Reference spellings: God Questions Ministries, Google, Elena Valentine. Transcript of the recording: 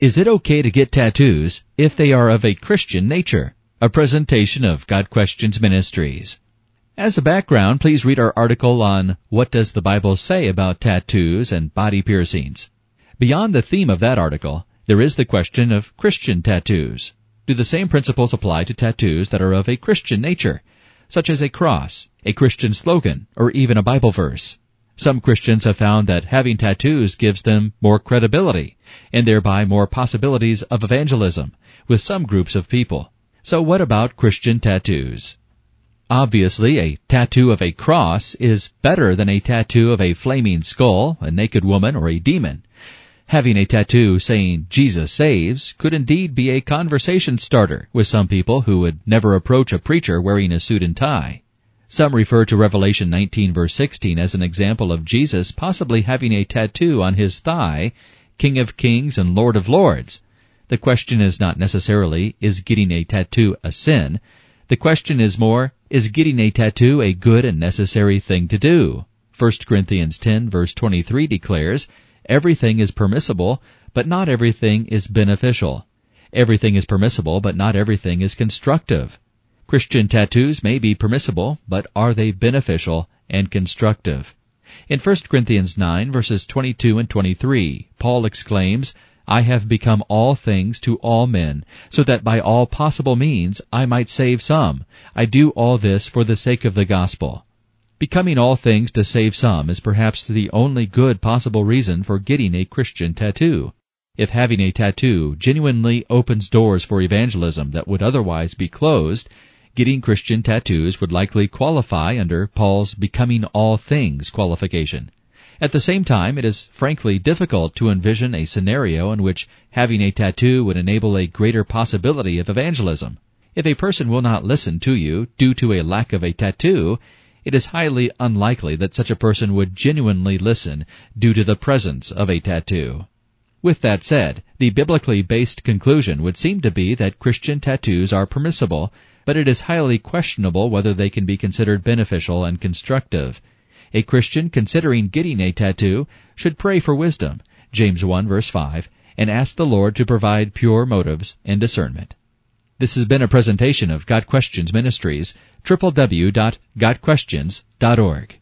Is it okay to get tattoos if they are of a Christian nature? A presentation of God Questions Ministries. As a background, please read our article on What Does the Bible Say About Tattoos and Body Piercings? Beyond the theme of that article, there is the question of Christian tattoos. Do the same principles apply to tattoos that are of a Christian nature, such as a cross, a Christian slogan, or even a Bible verse? Some Christians have found that having tattoos gives them more credibility and thereby more possibilities of evangelism with some groups of people. So what about Christian tattoos? Obviously, a tattoo of a cross is better than a tattoo of a flaming skull, a naked woman, or a demon. Having a tattoo saying Jesus saves could indeed be a conversation starter with some people who would never approach a preacher wearing a suit and tie. Some refer to Revelation 19 verse 16 as an example of Jesus possibly having a tattoo on his thigh, King of Kings and Lord of Lords. The question is not necessarily, is getting a tattoo a sin? The question is more, is getting a tattoo a good and necessary thing to do? 1 Corinthians 10 verse 23 declares, everything is permissible, but not everything is beneficial. Everything is permissible, but not everything is constructive. Christian tattoos may be permissible, but are they beneficial and constructive? In 1 Corinthians 9, verses 22 and 23, Paul exclaims, I have become all things to all men, so that by all possible means I might save some. I do all this for the sake of the gospel. Becoming all things to save some is perhaps the only good possible reason for getting a Christian tattoo. If having a tattoo genuinely opens doors for evangelism that would otherwise be closed, getting Christian tattoos would likely qualify under Paul's becoming all things qualification. At the same time, it is frankly difficult to envision a scenario in which having a tattoo would enable a greater possibility of evangelism. If a person will not listen to you due to a lack of a tattoo, it is highly unlikely that such a person would genuinely listen due to the presence of a tattoo. With that said, the biblically based conclusion would seem to be that Christian tattoos are permissible, but it is highly questionable whether they can be considered beneficial and constructive. A Christian considering getting a tattoo should pray for wisdom, James 1 verse 5, and ask the Lord to provide pure motives and discernment. This has been a presentation of God Questions Ministries, www.godquestions.org.